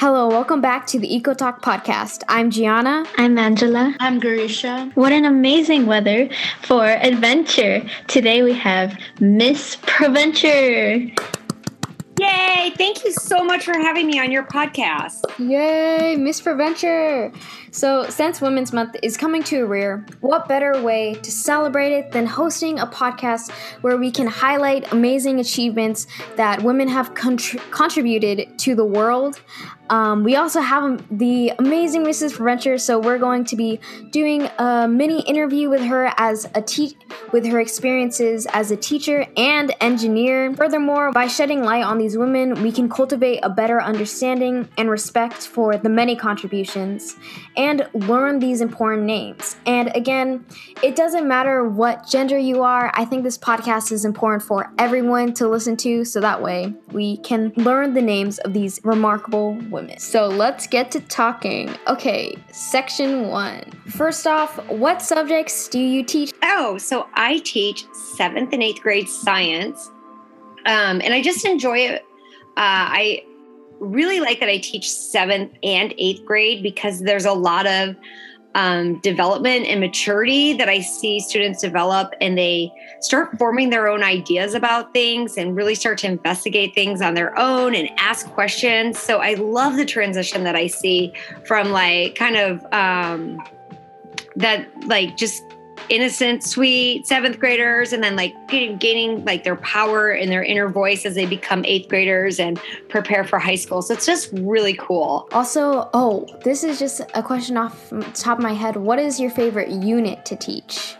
Hello, welcome back to the Eco Talk podcast. I'm Gianna. I'm Angela. I'm Garisha. What an amazing weather for adventure. Today we have Miss Proventure. Yay! Thank you so much for having me on your podcast. Yay! Miss Proventure. So, since Women's Month is coming to a rear, what better way to celebrate it than hosting a podcast where we can highlight amazing achievements that women have contributed to the world. We also have the amazing Mrs. Proventure, so we're going to be doing a mini interview with her with her experiences as a teacher and engineer. Furthermore, by shedding light on these women, we can cultivate a better understanding and respect for the many contributions and learn these important names. And again, it doesn't matter what gender you are. I think this podcast is important for everyone to listen to, so that way we can learn the names of these remarkable women. So let's get to talking. Okay, section 1. First off, what subjects do you teach? Oh, so I teach 7th and 8th grade science, and I just enjoy it. I really like that I teach 7th and 8th grade because there's a lot of development and maturity that I see students develop, and they start forming their own ideas about things and really start to investigate things on their own and ask questions. So I love the transition that I see from just innocent, sweet 7th graders, and then gaining their power and their inner voice as they become 8th graders and prepare for high school. So it's just really cool. Also, this is just a question off the top of my head. What is your favorite unit to teach?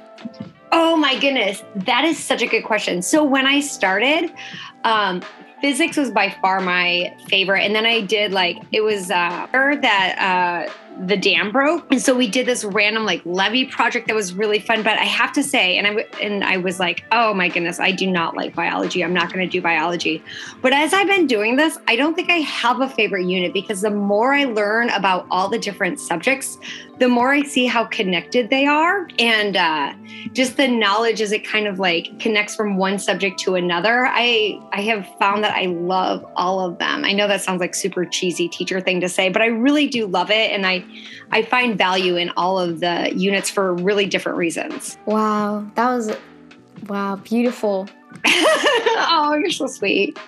Oh my goodness, that is such a good question. So when I started, physics was by far my favorite. And then I did the dam broke. And so we did this random levee project that was really fun. But I have to say, and I was like, oh my goodness, I do not like biology. I'm not going to do biology. But as I've been doing this, I don't think I have a favorite unit, because the more I learn about all the different subjects, the more I see how connected they are. And just the knowledge as it connects from one subject to another. I have found that I love all of them. I know that sounds like super cheesy teacher thing to say, but I really do love it. And I find value in all of the units for really different reasons. Wow. Beautiful. Oh, you're so sweet.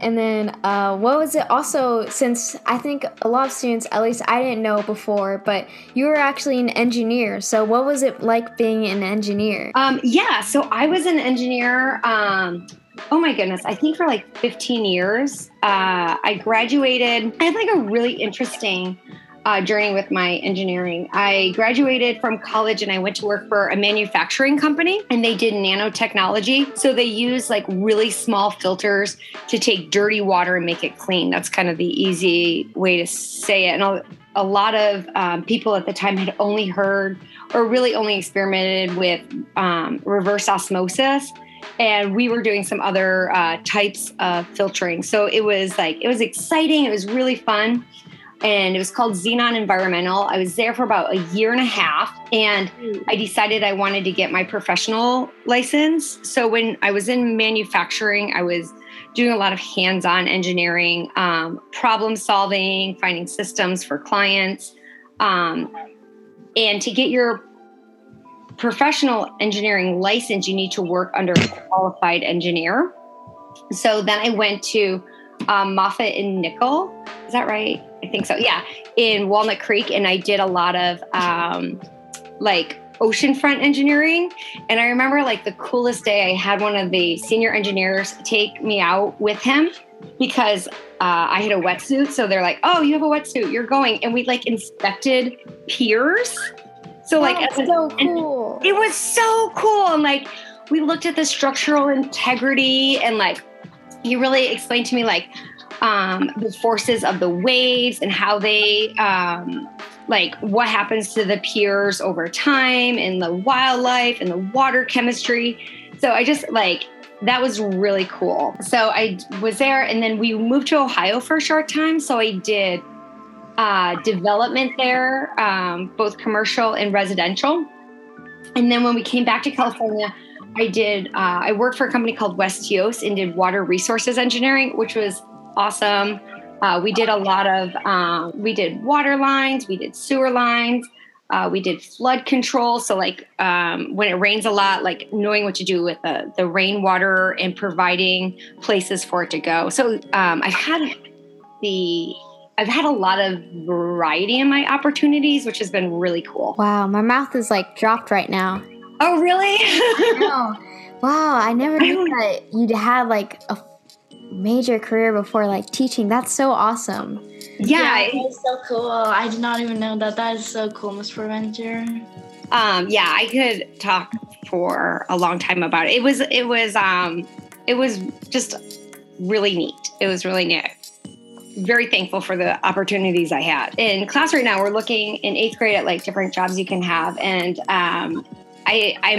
And then what was it also, since I think a lot of students, at least I didn't know before, but you were actually an engineer. So what was it like being an engineer? So I was an engineer, oh my goodness, I think for 15 years. I graduated. I had a really interesting journey with my engineering. I graduated from college and I went to work for a manufacturing company, and they did nanotechnology. So they use really small filters to take dirty water and make it clean. That's kind of the easy way to say it. And a lot of people at the time had only heard or really only experimented with reverse osmosis. And we were doing some other types of filtering. So it was exciting. It was really fun. And it was called Xenon Environmental. I was there for about a year and a half, and I decided I wanted to get my professional license. So when I was in manufacturing, I was doing a lot of hands-on engineering, problem solving, finding systems for clients. And to get your professional engineering license, you need to work under a qualified engineer. So then I went to Moffitt and Nichol. Is that right? I think so. Yeah. In Walnut Creek. And I did a lot of oceanfront engineering. And I remember the coolest day, I had one of the senior engineers take me out with him because I had a wetsuit. So they're like, oh, you have a wetsuit, you're going. And we inspected piers. So cool. It was so cool. And we looked at the structural integrity, and he really explained to me the forces of the waves and how they, what happens to the piers over time and the wildlife and the water chemistry. So I just that was really cool. So I was there, and then we moved to Ohio for a short time. So I did development there, both commercial and residential. And then when we came back to California, I worked for a company called West Yost and did water resources engineering, which was awesome. We did a lot of, we did water lines, we did sewer lines, we did flood control. So like when it rains a lot, like knowing what to do with the rainwater and providing places for it to go. So I've had a lot of variety in my opportunities, which has been really cool. Wow, my mouth is like dropped right now. Oh, really? I know. Wow, I never knew that you'd had like a major career before like teaching. That's so awesome. Yeah, that's so cool. I did not even know that. That is so cool, Miss Preventer. Yeah, I could talk for a long time about it. It was just really neat. It was really neat. Very thankful for the opportunities I had. In class right now, we're looking in 8th grade at like different jobs you can have. And I'm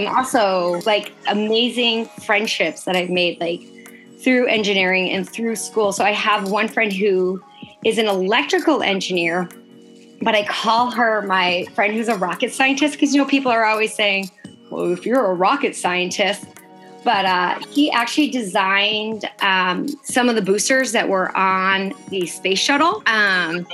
also like amazing friendships that I've made like through engineering and through school. So I have one friend who is an electrical engineer, but I call her my friend who's a rocket scientist because, you know, people are always saying, well, if you're a rocket scientist, but he actually designed some of the boosters that were on the space shuttle. And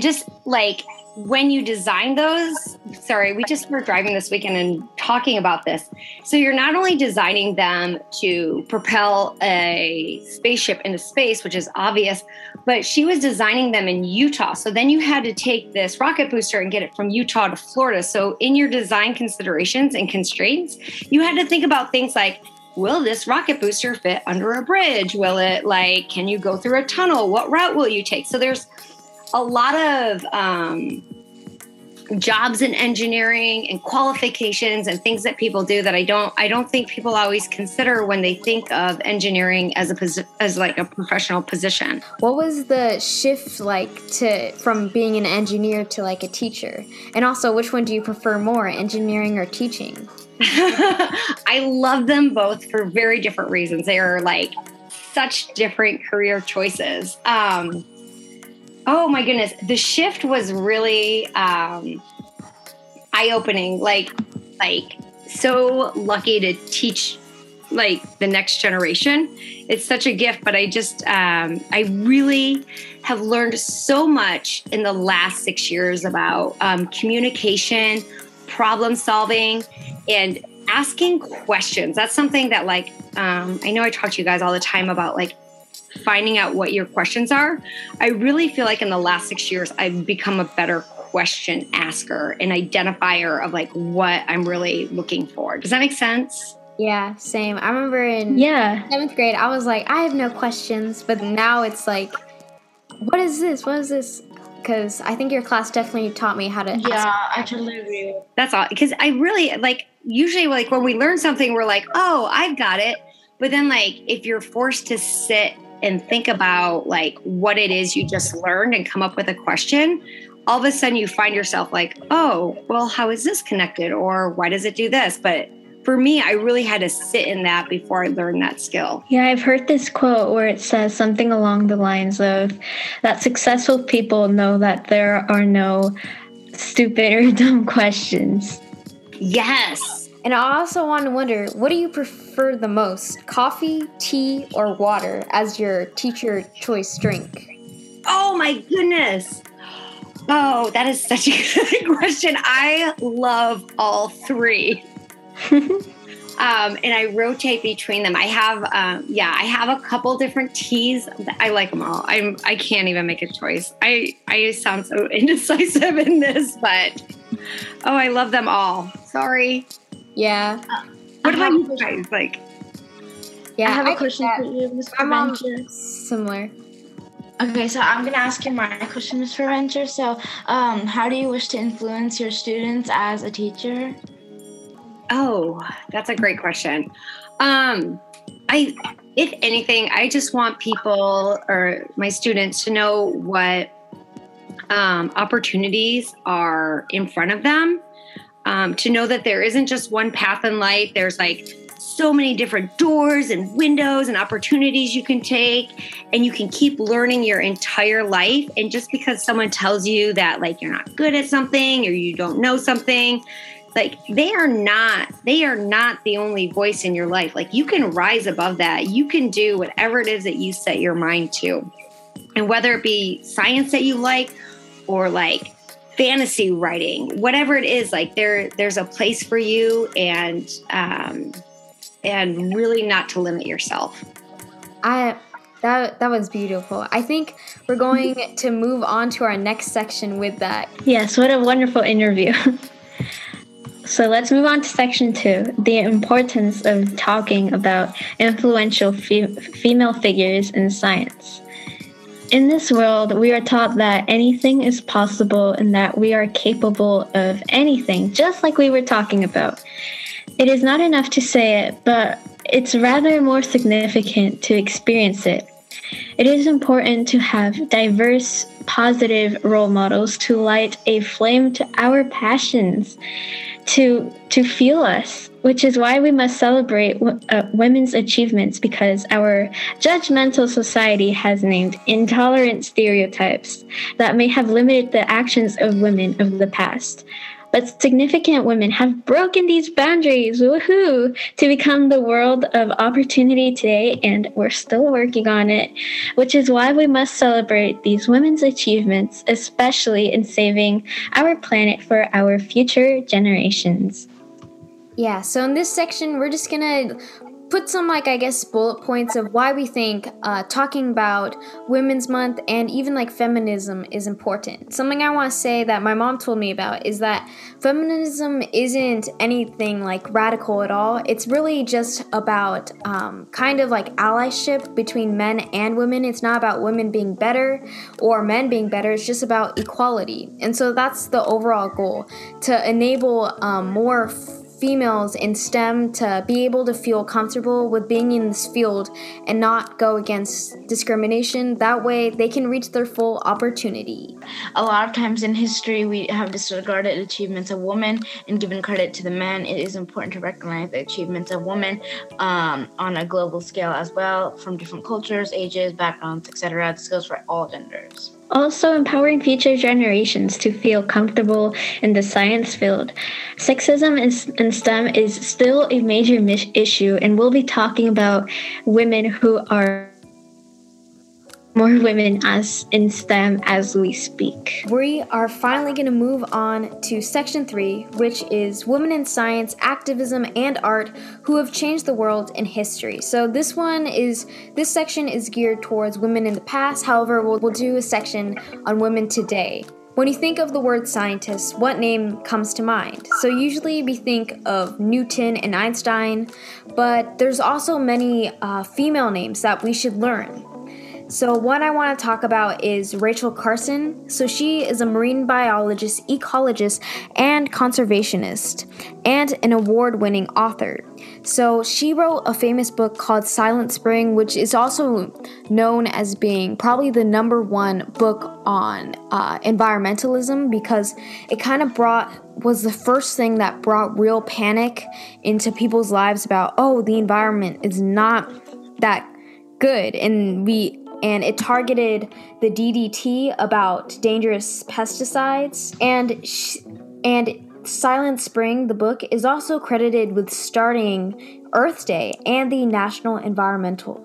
just like when you design those, sorry, we just were driving this weekend and talking about this. So you're not only designing them to propel a spaceship into space, which is obvious, but she was designing them in Utah. So then you had to take this rocket booster and get it from Utah to Florida. So in your design considerations and constraints, you had to think about things like, will this rocket booster fit under a bridge? Will it like, can you go through a tunnel? What route will you take? So there's a lot of jobs in engineering and qualifications and things that people do that I don't think people always consider when they think of engineering as like a professional position. What was the shift like from being an engineer to like a teacher? And also, which one do you prefer more, engineering or teaching? I love them both for very different reasons. They are like such different career choices. Oh my goodness. The shift was really eye-opening. Like so lucky to teach like the next generation. It's such a gift, but I just, I really have learned so much in the last 6 years about communication, problem solving, and asking questions. That's something that like, I know I talk to you guys all the time about like finding out what your questions are. I really feel like in the last 6 years, I've become a better question asker and identifier of like what I'm really looking for. Does that make sense? Yeah, same. I remember in 7th grade, I was like, I have no questions. But now it's like, what is this? What is this? Because I think your class definitely taught me how to ask. Yeah, I totally agree. That's all. Because I really like, usually like when we learn something, we're like, oh, I've got it. But then like, if you're forced to sit and think about like what it is you just learned and come up with a question, all of a sudden you find yourself like, oh, well, how is this connected? Or why does it do this? But for me, I really had to sit in that before I learned that skill. Yeah, I've heard this quote where it says something along the lines of that successful people know that there are no stupid or dumb questions. Yes. And I also want to wonder, what do you prefer the most, coffee, tea, or water as your teacher choice drink? Oh, my goodness. Oh, that is such a good question. I love all three. And I rotate between them. I have, I have a couple different teas. I like them all. I can't even make a choice. I sound so indecisive in this, but oh, I love them all. Sorry. Yeah. What about you guys? Like, yeah, I have a question for you, Miss Preventure. Similar. Okay, so I'm gonna ask you my question, Miss Preventure. So, how do you wish to influence your students as a teacher? Oh, that's a great question. If anything, I just want people or my students to know what opportunities are in front of them. To know that there isn't just one path in life. There's like so many different doors and windows and opportunities you can take, and you can keep learning your entire life. And just because someone tells you that like you're not good at something or you don't know something, like they are not the only voice in your life. Like you can rise above that. You can do whatever it is that you set your mind to. And whether it be science that you like or like fantasy writing, whatever it is, like there's a place for you, and really not to limit yourself. That was beautiful. I think we're going to move on to our next section with that. Yes, what a wonderful interview. So let's move on to section 2, the importance of talking about influential female figures in science. In this world, we are taught that anything is possible and that we are capable of anything, just like we were talking about. It is not enough to say it, but it's rather more significant to experience it. It is important to have diverse, positive role models to light a flame to our passions, to fuel us, which is why we must celebrate women's achievements, because our judgmental society has named intolerant stereotypes that may have limited the actions of women of the past. But significant women have broken these boundaries, woohoo, to become the world of opportunity today, and we're still working on it, which is why we must celebrate these women's achievements, especially in saving our planet for our future generations. Yeah, so in this section, we're just going to put some, bullet points of why we think talking about Women's Month and even feminism is important. Something I want to say that my mom told me about is that feminism isn't anything radical at all. It's really just about allyship between men and women. It's not about women being better or men being better. It's just about equality. And so that's the overall goal, to enable more females in STEM to be able to feel comfortable with being in this field and not go against discrimination. That way they can reach their full opportunity. A lot of times in history we have disregarded achievements of women and given credit to the men. It is important to recognize the achievements of women on a global scale as well, from different cultures, ages, backgrounds, etc. This goes for all genders. Also, empowering future generations to feel comfortable in the science field. Sexism in STEM is still a major issue, and we'll be talking about women who are more women as in STEM as we speak. We are finally going to move on to section 3, which is women in science, activism, and art who have changed the world in history. So this section is geared towards women in the past. However, we'll do a section on women today. When you think of the word scientist, what name comes to mind? So usually we think of Newton and Einstein, but there's also many female names that we should learn. So what I want to talk about is Rachel Carson. So she is a marine biologist, ecologist, and conservationist, and an award-winning author. So she wrote a famous book called Silent Spring, which is also known as being probably the number one book on environmentalism, because it kind of was the first thing that brought real panic into people's lives about, the environment is not that good, and it targeted the DDT about dangerous pesticides. And Silent Spring, the book, is also credited with starting Earth Day and the National Environmental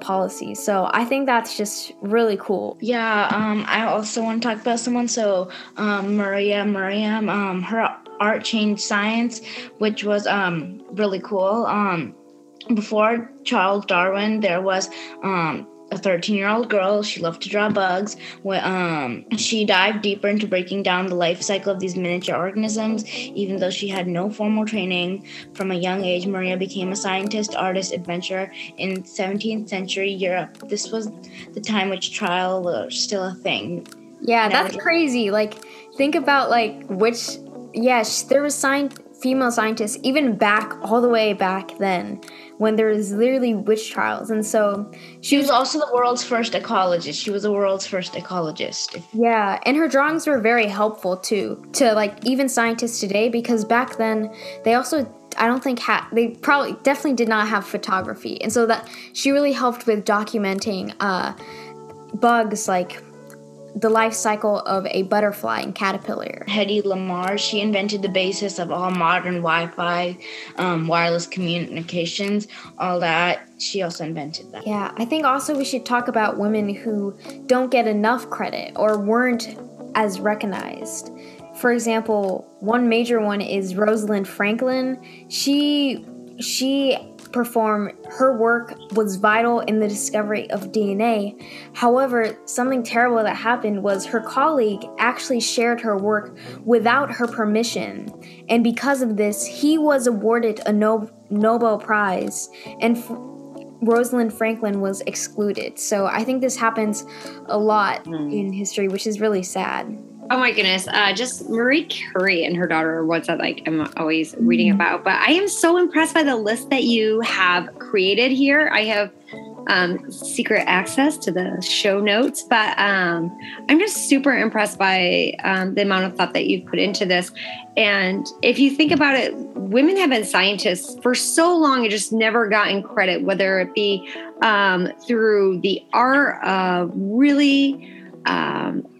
Policy. So I think that's just really cool. Yeah, I also want to talk about someone. So Maria Merian, her art changed science, which was really cool. Before Charles Darwin, there was a 13-year-old girl. She loved to draw bugs. She dived deeper into breaking down the life cycle of these miniature organisms. Even though she had no formal training, from a young age, Maria became a scientist, artist, adventurer in 17th century Europe. This was the time which trial was still a thing. Yeah, that's crazy. Think about there was female scientists even back all the way back then, when there was literally witch trials. And so she was also the world's first ecologist. Yeah, and her drawings were very helpful too to even scientists today, because back then they also definitely did not have photography, and so that she really helped with documenting bugs the life cycle of a butterfly and caterpillar. Hedy Lamarr, she invented the basis of all modern Wi-Fi, wireless communications, all that. She also invented that. Yeah, I think also we should talk about women who don't get enough credit or weren't as recognized. For example, one major one is Rosalind Franklin. She performed, her work was vital in the discovery of DNA. However, something terrible that happened was her colleague actually shared her work without her permission. And because of this, he was awarded a Nobel Prize, and Rosalind Franklin was excluded. So I think this happens a lot in history, which is really sad. Oh my goodness. Just Marie Curie and her daughter are what's that like I'm always reading about. But I am so impressed by the list that you have created here. I have secret access to the show notes, but I'm just super impressed by the amount of thought that you've put into this. And if you think about it, women have been scientists for so long and just never gotten credit, whether it be through the art of really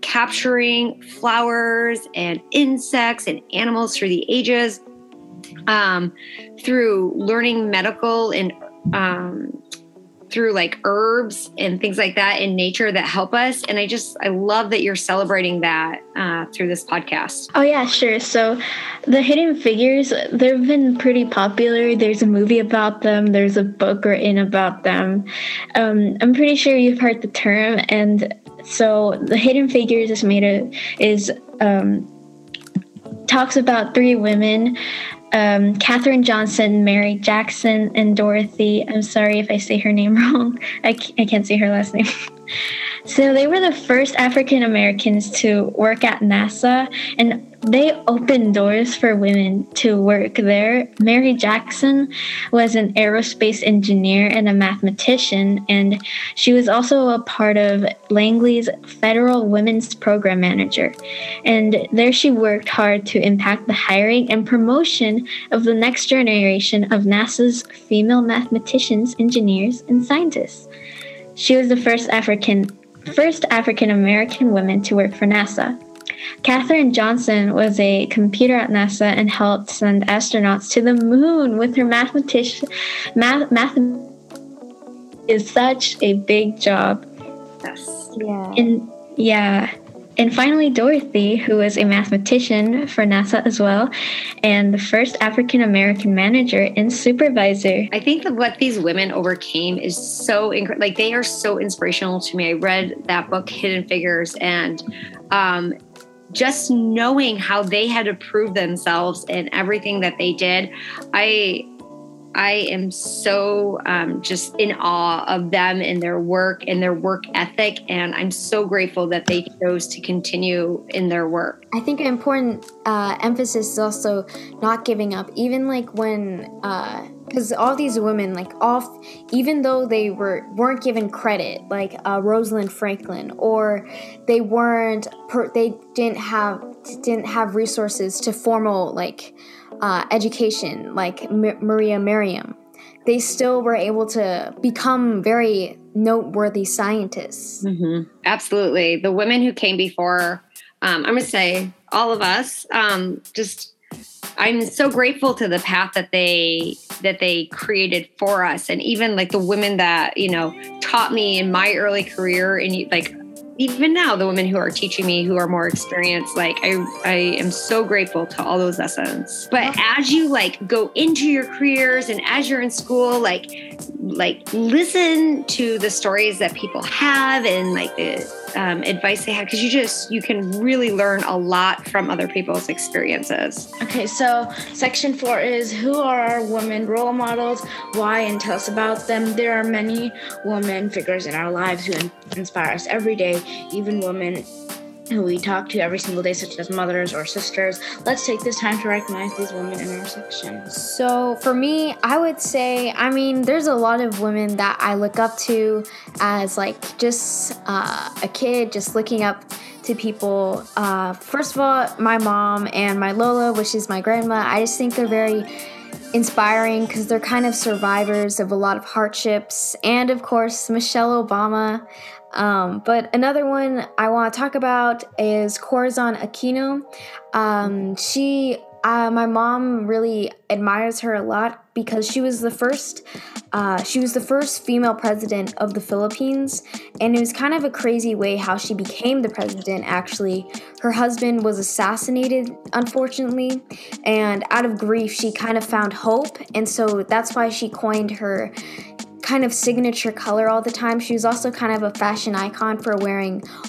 capturing flowers and insects and animals through the ages, through learning medical and through like herbs and things like that in nature that help us. And I love that you're celebrating that through this podcast. Oh yeah, sure. So the Hidden Figures, they've been pretty popular. There's a movie about them. There's a book written about them. I'm pretty sure you've heard the term. And so the Hidden Figures is talks about three women, Catherine Johnson, Mary Jackson, and Dorothy. I'm sorry if I say her name wrong. I can't say her last name. So they were the first African Americans to work at NASA, and they opened doors for women to work there. Mary Jackson was an aerospace engineer and a mathematician, and she was also a part of Langley's Federal Women's Program Manager. And there she worked hard to impact the hiring and promotion of the next generation of NASA's female mathematicians, engineers, and scientists. She was the first African-American woman to work for NASA. Catherine Johnson was a computer at NASA and helped send astronauts to the moon with her mathematician. Math is such a big job. Yes. Yeah. And finally, Dorothy, who was a mathematician for NASA as well, and the first African-American manager and supervisor. I think that what these women overcame is so incredible. Like, they are so inspirational to me. I read that book, Hidden Figures, and just knowing how they had to prove themselves in everything that they did, I am so just in awe of them and their work ethic. And I'm so grateful that they chose to continue in their work. I think an important emphasis is also not giving up, even like when, because all these women, even though they weren't given credit, like Rosalind Franklin, or they didn't have resources to formal education, like Maria Merian, they still were able to become very noteworthy scientists. Mm-hmm. Absolutely. The women who came before, I'm going to say all of us, I'm so grateful to the path that they created for us. And even like the women that, taught me in my early career, and even now, the women who are teaching me, who are more experienced, I am so grateful to all those lessons. But as you go into your careers and as you're in school, listen to the stories that people have and the advice they have, because you can really learn a lot from other people's experiences. Okay, so section 4 is who are our women role models, why, and tell us about them. There are many women figures in our lives who inspire us every day, even women who we talk to every single day, such as mothers or sisters. Let's take this time to recognize these women in our section. So for me, I would say, there's a lot of women that I look up to as a kid, just looking up to people. First of all, my mom and my Lola, which is my grandma, I just think they're very inspiring because they're kind of survivors of a lot of hardships, and of course, Michelle Obama. But another one I want to talk about is Corazon Aquino. My mom really admires her a lot because she was the first female president of the Philippines, and it was kind of a crazy way how she became the president, actually. Her husband was assassinated, unfortunately, and out of grief, she kind of found hope, and so that's why she coined her kind of signature color all the time. She was also kind of a fashion icon for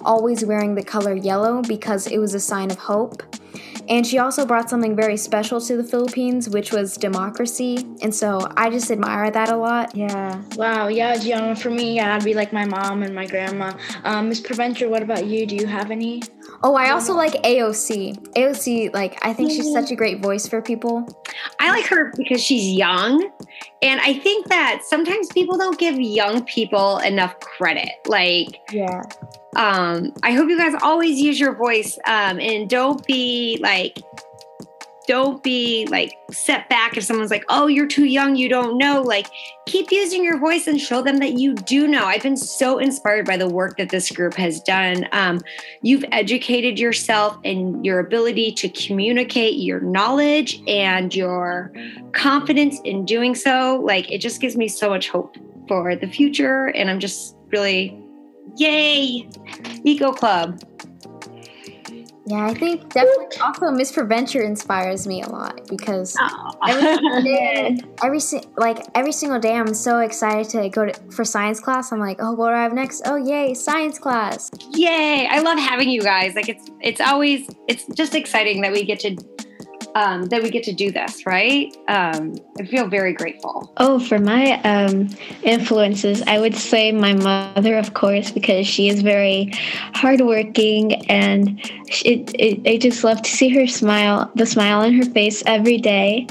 always wearing the color yellow because it was a sign of hope. And she also brought something very special to the Philippines, which was democracy. And so I just admire that a lot. Yeah. Wow. Yeah, Gianna, for me, I'd be like my mom and my grandma. Ms. Preventer, what about you? Do you have any? Oh, I also like AOC. AOC, I think she's such a great voice for people. I like her because she's young. And I think that sometimes people don't give young people enough credit. Yeah. I hope you guys always use your voice, and don't be set back if someone's like, oh, you're too young, you don't know. Keep using your voice and show them that you do know. I've been so inspired by the work that this group has done. You've educated yourself and your ability to communicate your knowledge and your confidence in doing so. It just gives me so much hope for the future, and I'm just really... Yay! Eco Club. Yeah, I think definitely also Miss Preventure inspires me a lot because every single day I'm so excited to go for science class. I'm like, oh, what do I have next? Oh, yay, science class. Yay! I love having you guys. It's just exciting that we get to do this, right? I feel very grateful. Oh, for my influences, I would say my mother, of course, because she is very hardworking, and I just love to see her smile, the smile on her face every day.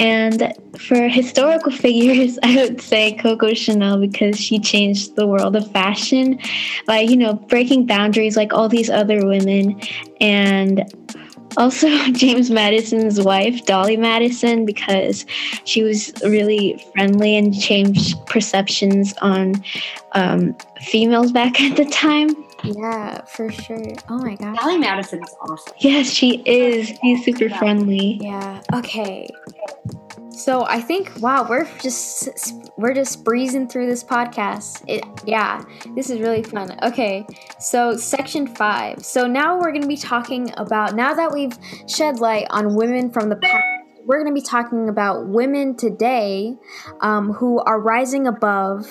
And for historical figures, I would say Coco Chanel, because she changed the world of fashion by, breaking boundaries like all these other women, and... Also, James Madison's wife, Dolly Madison, because she was really friendly and changed perceptions on females back at the time. Yeah, for sure. Oh my gosh. Dolly Madison is awesome. Yes, she is. She's super friendly. Yeah. Okay. So I think, wow, we're just breezing through this podcast. This is really fun. Okay, so section 5. So now we're going to be talking about, now that we've shed light on women from the past, we're going to be talking about women today who are rising above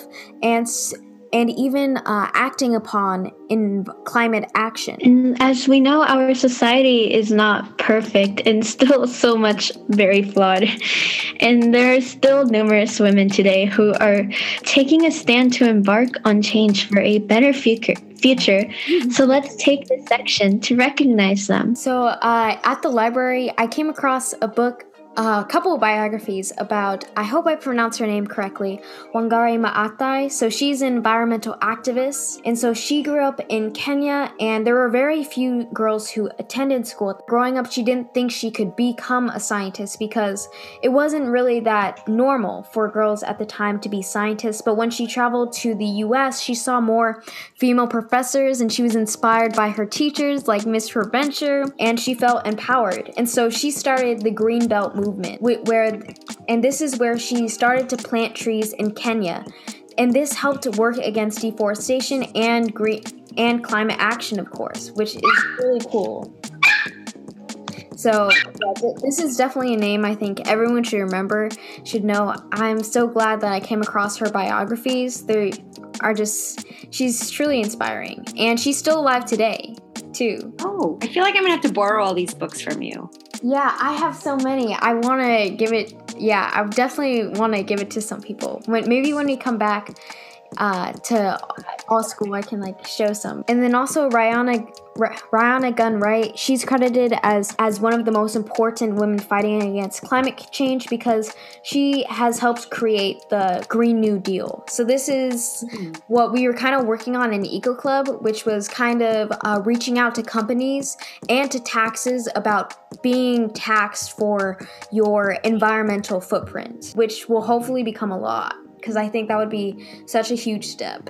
and even acting upon in climate action. And as we know, our society is not perfect and still so much very flawed. And there are still numerous women today who are taking a stand to embark on change for a better future. So let's take this section to recognize them. So at the library, I came across a book, a couple of biographies about, I hope I pronounce her name correctly, Wangari Maathai. So she's an environmental activist, and so she grew up in Kenya, and there were very few girls who attended school. Growing up, she didn't think she could become a scientist because it wasn't really that normal for girls at the time to be scientists, but when she traveled to the US, she saw more female professors, and she was inspired by her teachers, like Miss Preventure, and she felt empowered. And so she started the Green Belt Movement, and this is where she started to plant trees in Kenya, and this helped work against deforestation and climate action, of course, which is really cool. So yeah, this is definitely a name I think everyone should know. I'm so glad that I came across her biographies. She's truly inspiring, and she's still alive today too. Oh, I feel like I'm gonna have to borrow all these books from you. Yeah, I have so many. I definitely want to give it to some people. Maybe when we come back to all school, I can like show some. And then also Rihanna Gunn Wright, she's credited as one of the most important women fighting against climate change because she has helped create the Green New Deal. So this is what we were kind of working on in Eco Club, which was kind of reaching out to companies and to taxes about being taxed for your environmental footprint, which will hopefully become a law because I think that would be such a huge step.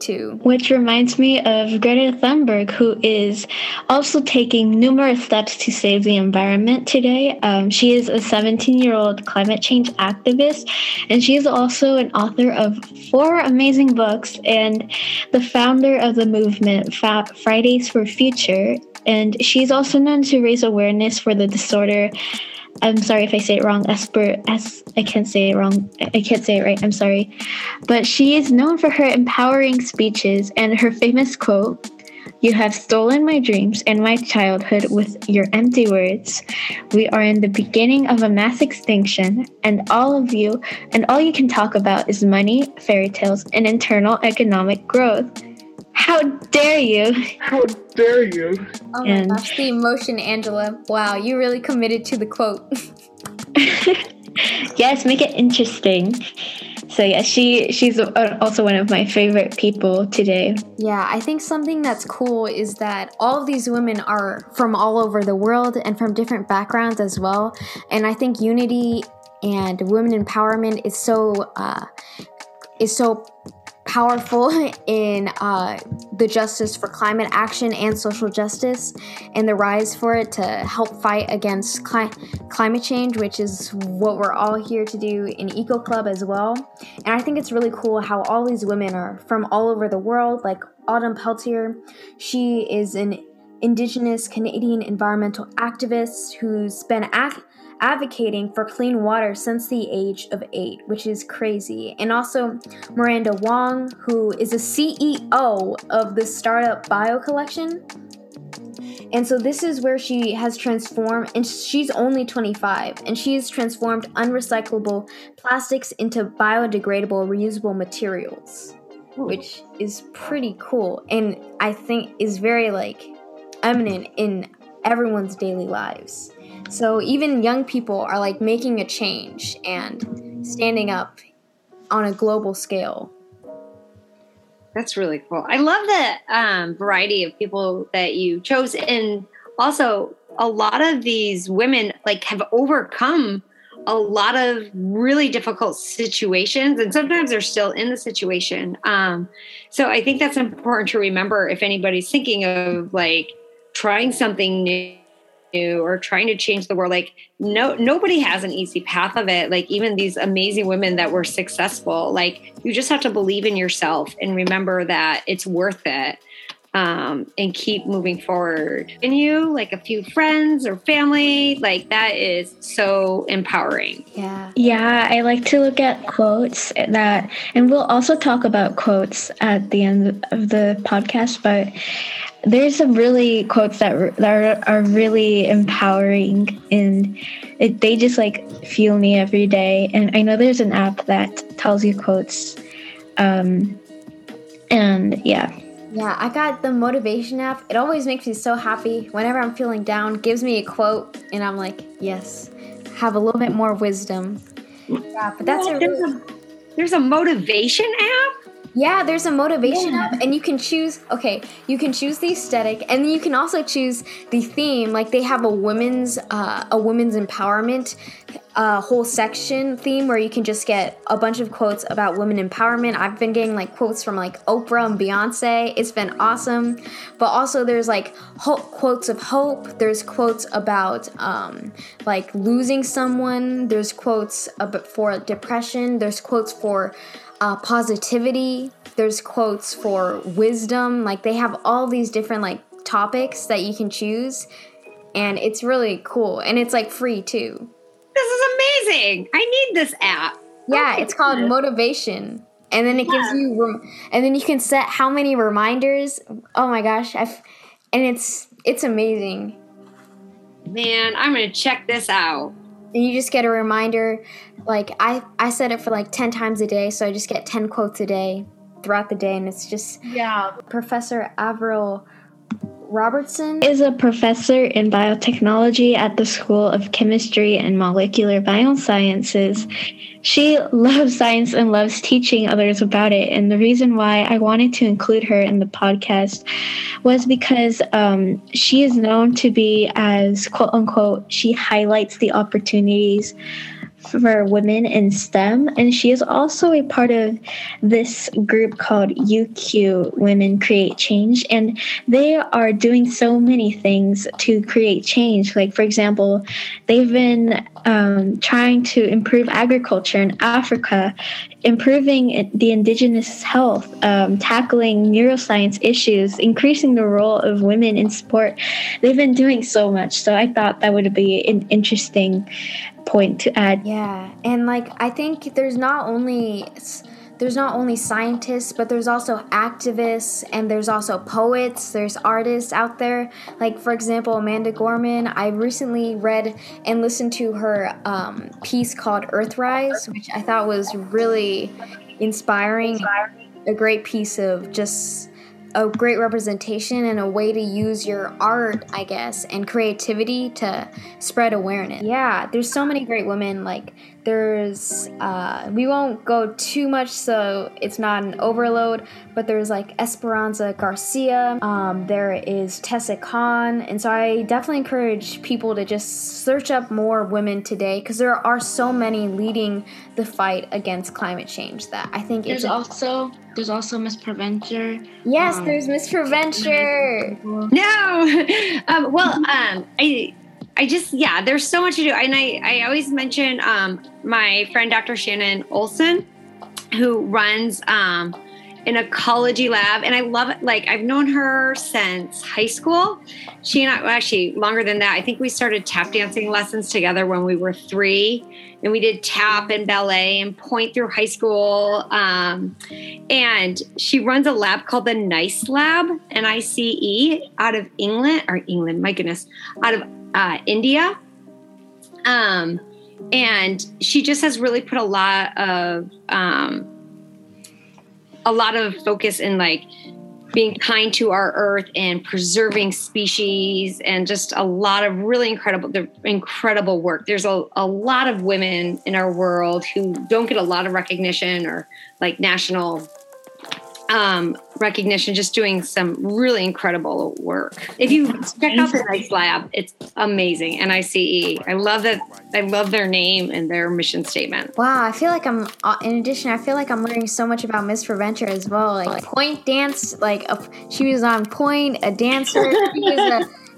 Too. Which reminds me of Greta Thunberg, who is also taking numerous steps to save the environment today. She is a 17-year-old climate change activist, and she is also an author of 4 amazing books and the founder of the movement Fridays for Future. And she's also known to raise awareness for the disorder. I'm sorry if I say it wrong. I can't say it right. I'm sorry. But she is known for her empowering speeches and her famous quote, "You have stolen my dreams and my childhood with your empty words. We are in the beginning of a mass extinction, and all you can talk about is money, fairy tales, and internal economic growth. How dare you? How dare you?" Oh my gosh, the emotion, Angela. Wow, you really committed to the quote. Yes, make it interesting. So yeah, she's also one of my favorite people today. Yeah, I think something that's cool is that all of these women are from all over the world and from different backgrounds as well. And I think unity and women empowerment is so powerful in the justice for climate action and social justice and the rise for it to help fight against climate change, which is what we're all here to do in Eco Club as well. And I think it's really cool how all these women are from all over the world, like Autumn Peltier. She is an Indigenous Canadian environmental activist who's been advocating for clean water since the age of 8, which is crazy. And also Miranda Wong, who is a CEO of the startup BioCollection. And so this is where she has transformed, and she's only 25, and she has transformed unrecyclable plastics into biodegradable, reusable materials, which is pretty cool. And I think is very like eminent in everyone's daily lives. So even young people are like making a change and standing up on a global scale. That's really cool. I love the variety of people that you chose. And also a lot of these women like have overcome a lot of really difficult situations, and sometimes they're still in the situation. So I think that's important to remember if anybody's thinking of like trying something new or trying to change the world. Like nobody has an easy path of it. Like even these amazing women that were successful, like you just have to believe in yourself and remember that it's worth it and keep moving forward. And you like a few friends or family, like that is so empowering. Yeah. I like to look at quotes and we'll also talk about quotes at the end of the podcast, but there's some really quotes that are really empowering, and they just like fuel me every day. And I know there's an app that tells you quotes. And yeah. Yeah, I got the motivation app. It always makes me so happy. Whenever I'm feeling down, gives me a quote and I'm like, yes, have a little bit more wisdom. Yeah, but that's there's a motivation app? Yeah, there's a motivation app, and you can choose. Okay, you can choose the aesthetic, and you can also choose the theme. Like they have a women's empowerment whole section theme where you can just get a bunch of quotes about women empowerment. I've been getting like quotes from like Oprah and Beyonce. It's been awesome. But also there's like quotes of hope. There's quotes about like losing someone. There's quotes for depression. There's quotes for positivity. There's quotes for wisdom. Like they have all these different like topics that you can choose, and it's really cool, and it's like free too. This is amazing. I need this app. Yeah, it's called Motivation, and then it gives you and then you can set how many reminders. Oh my gosh, and it's amazing. Man, I'm gonna check this out. And you just get a reminder, like I set it for like 10 times a day, so I just get 10 quotes a day. throughout the day, and it's just Professor Avril Robertson is a professor in biotechnology at the School of Chemistry and Molecular Biosciences. She loves science and loves teaching others about it. And the reason why I wanted to include her in the podcast was because she is known to be as, quote unquote, she highlights the opportunities for women in STEM. And she is also a part of this group called UQ Women Create Change. And they are doing so many things to create change. Like, for example, they've been trying to improve agriculture in Africa, improving the indigenous health, tackling neuroscience issues, increasing the role of women in sport. They've been doing so much. So I thought that would be an interesting point to add. Yeah, and like I think there's not only scientists, but there's also activists, and there's also poets, there's artists out there. Like, for example, Amanda Gorman. I recently read and listened to her piece called Earthrise, which I thought was really inspiring. A great piece of just a great representation and a way to use your art, I guess, and creativity to spread awareness. Yeah, there's so many great women. Like, there's, we won't go too much so it's not an overload, but there's like Esperanza Garcia, there is Tessa Khan, and so I definitely encourage people to just search up more women today, because there are so many leading the fight against climate change that I think there's also... There's also Miss Preventure. Yes, there's Miss Preventure. No. I just, there's so much to do. And I always mention my friend, Dr. Shannon Olson, who runs an ecology lab. And I love it. Like, I've known her since high school. She and I, well, actually longer than that. I think we started tap dancing lessons together when we were 3. And we did tap and ballet and point through high school. And she runs a lab called the NICE Lab, NICE, out of India. And she just has really put a lot of focus in like being kind to our earth and preserving species, and just a lot of really incredible work. There's a lot of women in our world who don't get a lot of recognition or like national recognition, just doing some really incredible work. If you check out the NICE Lab, it's amazing. NICE. I love their name and their mission statement. Wow, I feel like I'm learning so much about Miss Preventure as well. Like point dance, like she was on point, a dancer.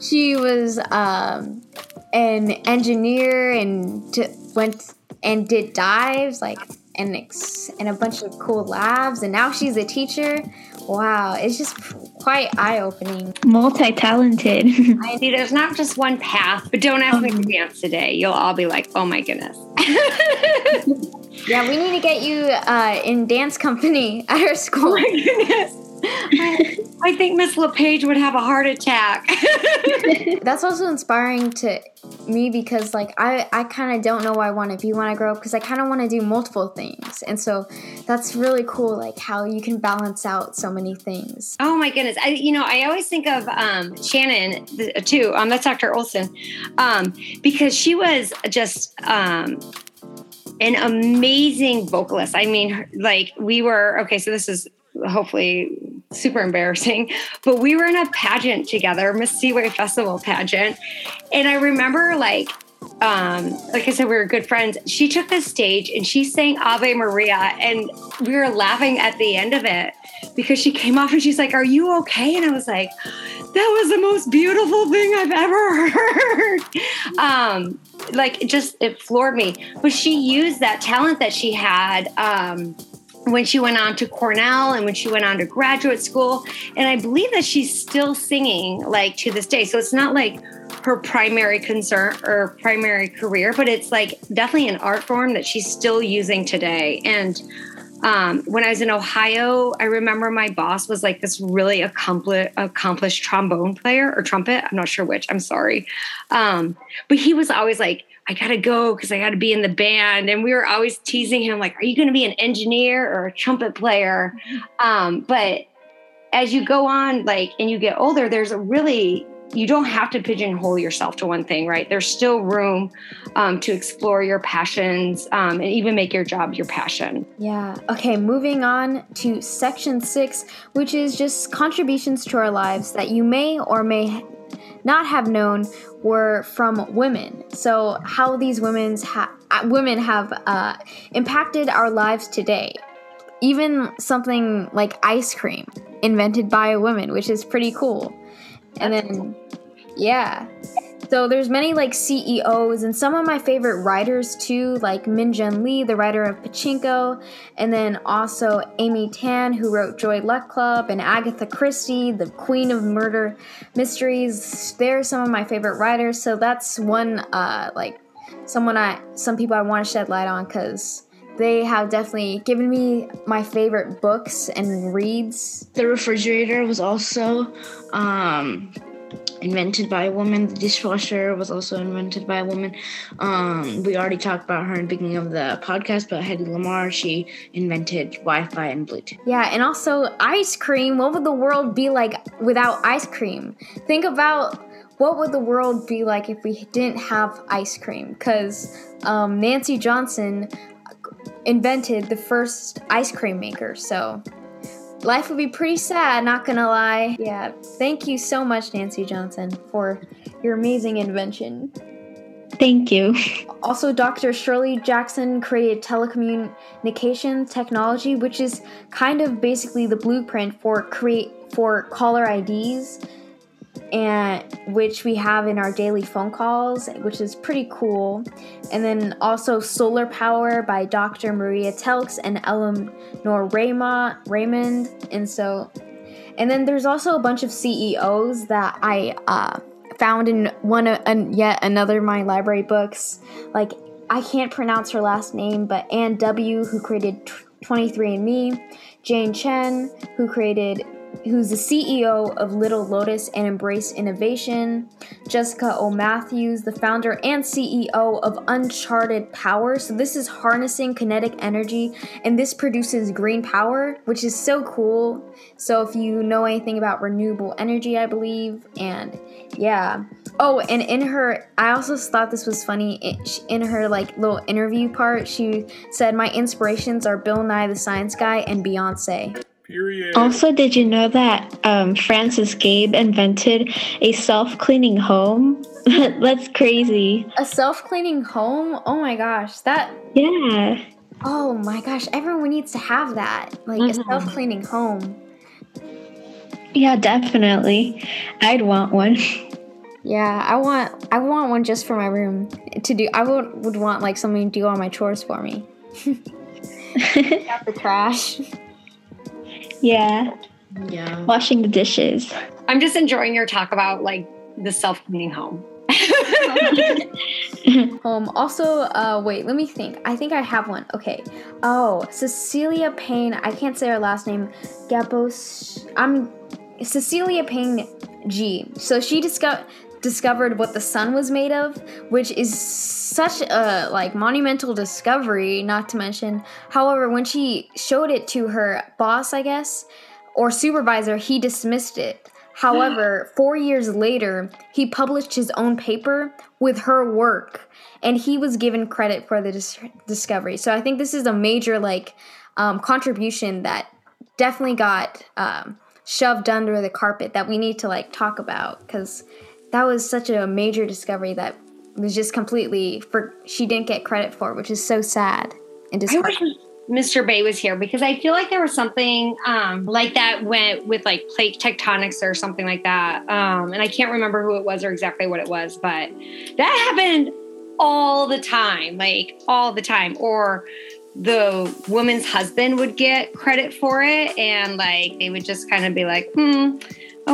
She was an engineer and went and did dives, like. And a bunch of cool labs, and now she's a teacher. Wow, it's just quite eye-opening. Multi-talented. I see, there's not just one path, but don't ask me to dance today. You'll all be like, oh my goodness. Yeah, we need to get you in dance company at our school. Oh my goodness. I think Miss LePage would have a heart attack. That's also inspiring to me, because like I kind of don't know what I want to be when I grow up, because I kind of want to do multiple things, and so that's really cool, like how you can balance out so many things. Oh my goodness. I always think of Shannon too, that's Dr. Olson, because she was just an amazing vocalist. I mean, like we were, okay, so this is hopefully super embarrassing, but we were in a pageant together, Miss Seaway Festival pageant. And I remember like I said, we were good friends. She took the stage and she sang Ave Maria, and we were laughing at the end of it because she came off and she's like, are you okay? And I was like, that was the most beautiful thing I've ever heard. It floored me. But she used that talent that she had, when she went on to Cornell and when she went on to graduate school. And I believe that she's still singing like to this day. So it's not like her primary concern or primary career, but it's like definitely an art form that she's still using today. And when I was in Ohio, I remember my boss was like this really accomplished trombone player or trumpet. I'm not sure which, I'm sorry. But he was always like, I got to go because I got to be in the band. And we were always teasing him, like, are you going to be an engineer or a trumpet player? But as you go on, like, and you get older, there's a really, you don't have to pigeonhole yourself to one thing, right? There's still room to explore your passions and even make your job your passion. Yeah. Okay, moving on to section 6, which is just contributions to our lives that you may or may not have known were from women. So how these women have impacted our lives today. Even something like ice cream invented by a woman, which is pretty cool. And then, yeah. So there's many like CEOs and some of my favorite writers too, like Min Jin Lee, the writer of Pachinko, and then also Amy Tan, who wrote Joy Luck Club, and Agatha Christie, the queen of murder mysteries. They're some of my favorite writers. So that's one, some people I want to shed light on because they have definitely given me my favorite books and reads. The refrigerator was also invented by a woman. The dishwasher was also invented by a woman. We already talked about her in the beginning of the podcast, but Hedy Lamarr, she invented Wi-Fi and Bluetooth. Yeah, and also ice cream. What would the world be like without ice cream? Think about what would the world be like if we didn't have ice cream? Because Nancy Johnson invented the first ice cream maker, so life would be pretty sad, not gonna lie. Yeah, thank you so much, Nancy Johnson, for your amazing invention. Thank you. Also, Dr. Shirley Jackson created telecommunications technology, which is kind of basically the blueprint for caller IDs, and which we have in our daily phone calls, which is pretty cool. And then also solar power by Dr. Maria Telkes and Eleanor Raymond. And then there's also a bunch of CEOs that I found in yet another of my library books. Like, I can't pronounce her last name, but Anne W., who created 23andMe, Jane Chen, who's the CEO of Little Lotus and Embrace Innovation, Jessica O. Matthews, the founder and CEO of Uncharted Power. So this is harnessing kinetic energy, and this produces green power, which is so cool. So if you know anything about renewable energy, I believe, and yeah. Oh, and in her, I also thought this was funny, in her like little interview part, she said, "My inspirations are Bill Nye the Science Guy and Beyonce." Period. Also, did you know that Francis Gabe invented a self-cleaning home? That's crazy. A self-cleaning home? Oh my gosh, that... Yeah. Oh my gosh, everyone needs to have that. Like, a self-cleaning home. Yeah, definitely. I'd want one. Yeah, I want one just for my room to do. I would want like something to do all my chores for me. After trash. Yeah. Washing the dishes. I'm just enjoying your talk about like the self-cleaning home. Wait, let me think. I think I have one. Okay. Oh, Cecilia Payne. I can't say her last name. Cecilia Payne G. So she discovered what the sun was made of, which is such a like monumental discovery, not to mention. However, when she showed it to her boss, I guess, or supervisor, he dismissed it. However, 4 years later, he published his own paper with her work, and he was given credit for the discovery. So I think this is a major like contribution that definitely got shoved under the carpet that we need to like talk about, because that was such a major discovery that was just completely she didn't get credit for, which is so sad and disheartening. I wish Mr. Bay was here, because I feel like there was something like that went with like plate tectonics or something like that. And I can't remember who it was or exactly what it was, but that happened all the time, or the woman's husband would get credit for it, and like they would just kind of be like, oh,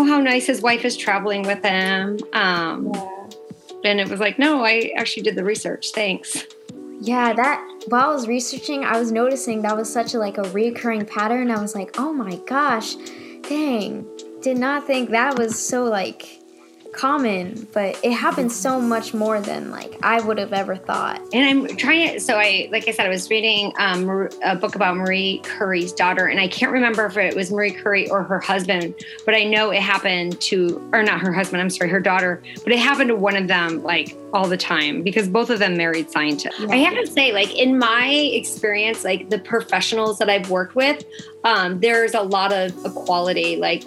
how nice, his wife is traveling with him. And it was like, no, I actually did the research. Thanks. Yeah, that while I was researching, I was noticing that was such a like a recurring pattern. I was like, oh my gosh, dang. Did not think that was so like common, but it happens so much more than like I would have ever thought. And I'm trying to, so I, like I said, I was reading a book about Marie Curie's daughter, and I can't remember if it was Marie Curie or her husband, but I know it happened to, or not her husband, I'm sorry, her daughter, but it happened to one of them like all the time because both of them married scientists. Yeah. I have to say, like in my experience, like the professionals that I've worked with, there's a lot of equality. Like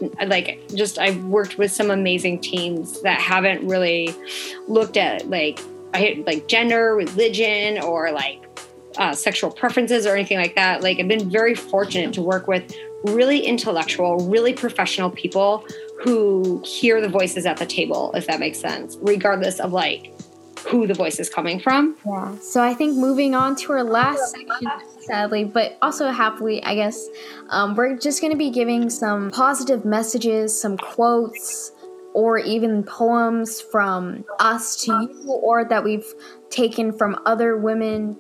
just I've worked with some amazing teams that haven't really looked at like gender, religion, or like sexual preferences or anything like that. Like I've been very fortunate to work with really intellectual, really professional people who hear the voices at the table, if that makes sense, regardless of like who the voice is coming from. Yeah. So I think moving on to our last section, sadly, but also happily, I guess, we're just going to be giving some positive messages, some quotes, or even poems from us to you, or that we've taken from other women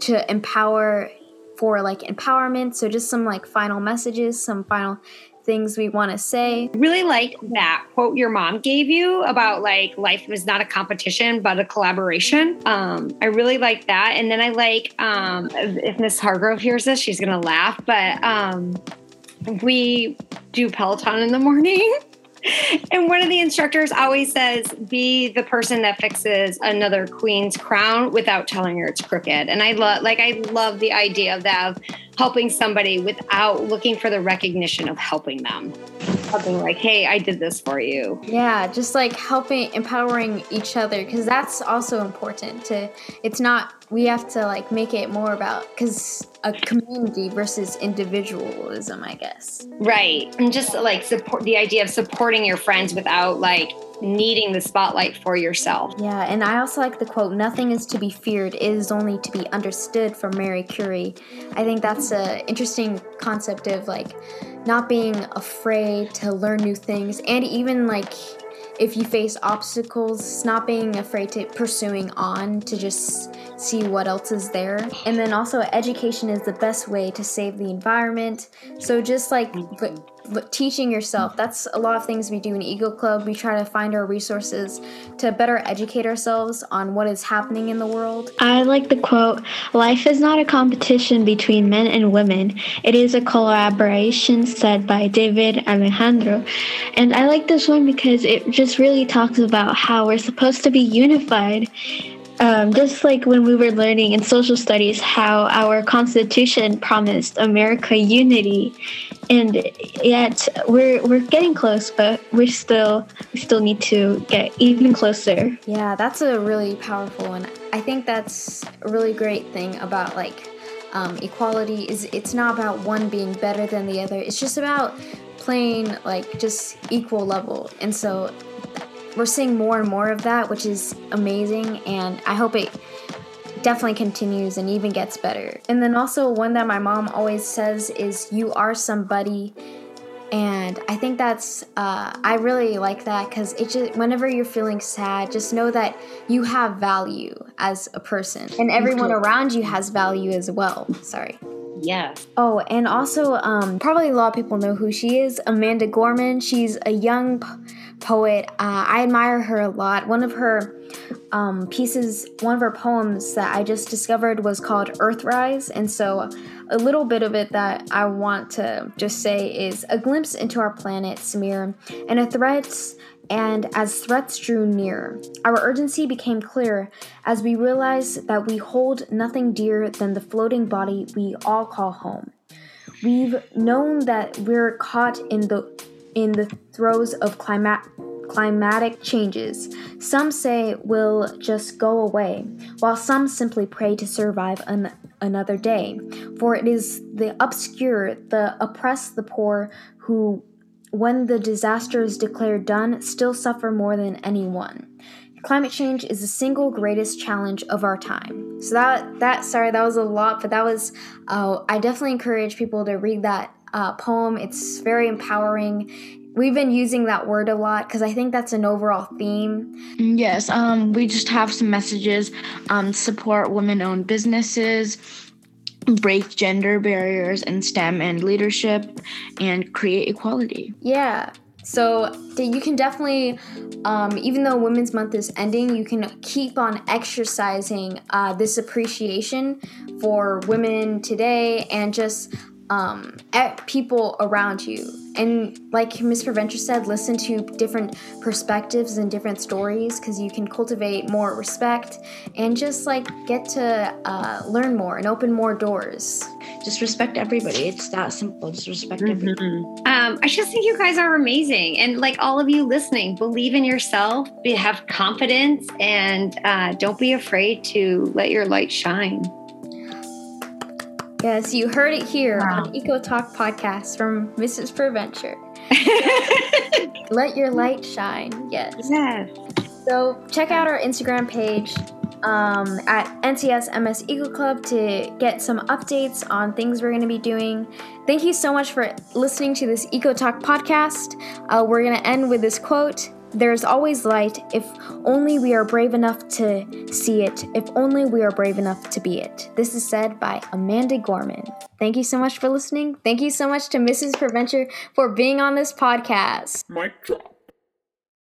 to empower, for like empowerment. So just some like final messages, some final things we want to say. Really like that quote your mom gave you about like life is not a competition but a collaboration. I really like that. And then I like if Miss Hargrove hears this, she's gonna laugh, but we do Peloton in the morning and one of the instructors always says, be the person that fixes another queen's crown without telling her it's crooked. And I love the idea of that, of helping somebody without looking for the recognition of helping them. Something like, hey, I did this for you. Yeah, just like helping, empowering each other, because that's also important to, it's not, we have to like make it more about, because a community versus individualism, I guess. Right. And just like support, the idea of supporting your friends without like needing the spotlight for yourself. Yeah, and I also like the quote, nothing is to be feared, it is only to be understood, from Marie Curie. I think that's an interesting concept of like not being afraid to learn new things, and even like if you face obstacles, not being afraid to pursuing on to just see what else is there. And then also education is the best way to save the environment. So just like teaching yourself, that's a lot of things we do in Eagle Club. We try to find our resources to better educate ourselves on what is happening in the world. I like the quote, life is not a competition between men and women. It is a collaboration, said by David Alejandro. And I like this one because it just really talks about how we're supposed to be unified. Just like when we were learning in social studies how our Constitution promised America unity, and yet we're getting close, but we still need to get even closer. Yeah, that's a really powerful one. I think that's a really great thing about like equality is it's not about one being better than the other. It's just about playing like just equal level, and so we're seeing more and more of that, which is amazing, and I hope it definitely continues and even gets better. And then also one that my mom always says is, you are somebody, and I think that's, I really like that, because it just, whenever you're feeling sad, just know that you have value as a person, and everyone around you has value as well. Sorry. Yeah. Oh, and also, probably a lot of people know who she is, Amanda Gorman. She's a young poet. I admire her a lot. One of her pieces, one of her poems that I just discovered was called Earthrise, and so a little bit of it that I want to just say is, a glimpse into our planet smear, and a threat's and as threats drew near, our urgency became clear as we realized that we hold nothing dearer than the floating body we all call home. We've known that we're caught in the throes of climatic changes. Some say will just go away, while some simply pray to survive another day. For it is the obscure, the oppressed, the poor who, when the disaster is declared done, still suffer more than anyone. Climate change is the single greatest challenge of our time. So that was a lot, but that was, I definitely encourage people to read that poem. It's very empowering. We've been using that word a lot because I think that's an overall theme. Yes, we just have some messages. Support women-owned businesses, break gender barriers in STEM and leadership, and create equality. Yeah. So you can definitely, even though Women's Month is ending, you can keep on exercising this appreciation for women today and just at people around you. And like Ms. Preventure said, listen to different perspectives and different stories, because you can cultivate more respect and just like get to learn more and open more doors. Just respect everybody. It's that simple. Just respect everybody. I just think you guys are amazing. And like all of you listening, believe in yourself, have confidence, and don't be afraid to let your light shine. Yes, you heard it here on Eco Talk Podcast from Mrs. Preventure. Let your light shine. Yes. Yes. So check out our Instagram page at NCSMS Eco Club to get some updates on things we're going to be doing. Thank you so much for listening to this Eco Talk Podcast. We're going to end with this quote. There's always light if only we are brave enough to see it, if only we are brave enough to be it. This is said by Amanda Gorman. Thank you so much for listening. Thank you so much to Mrs. Preventure for being on this podcast. Mic drop.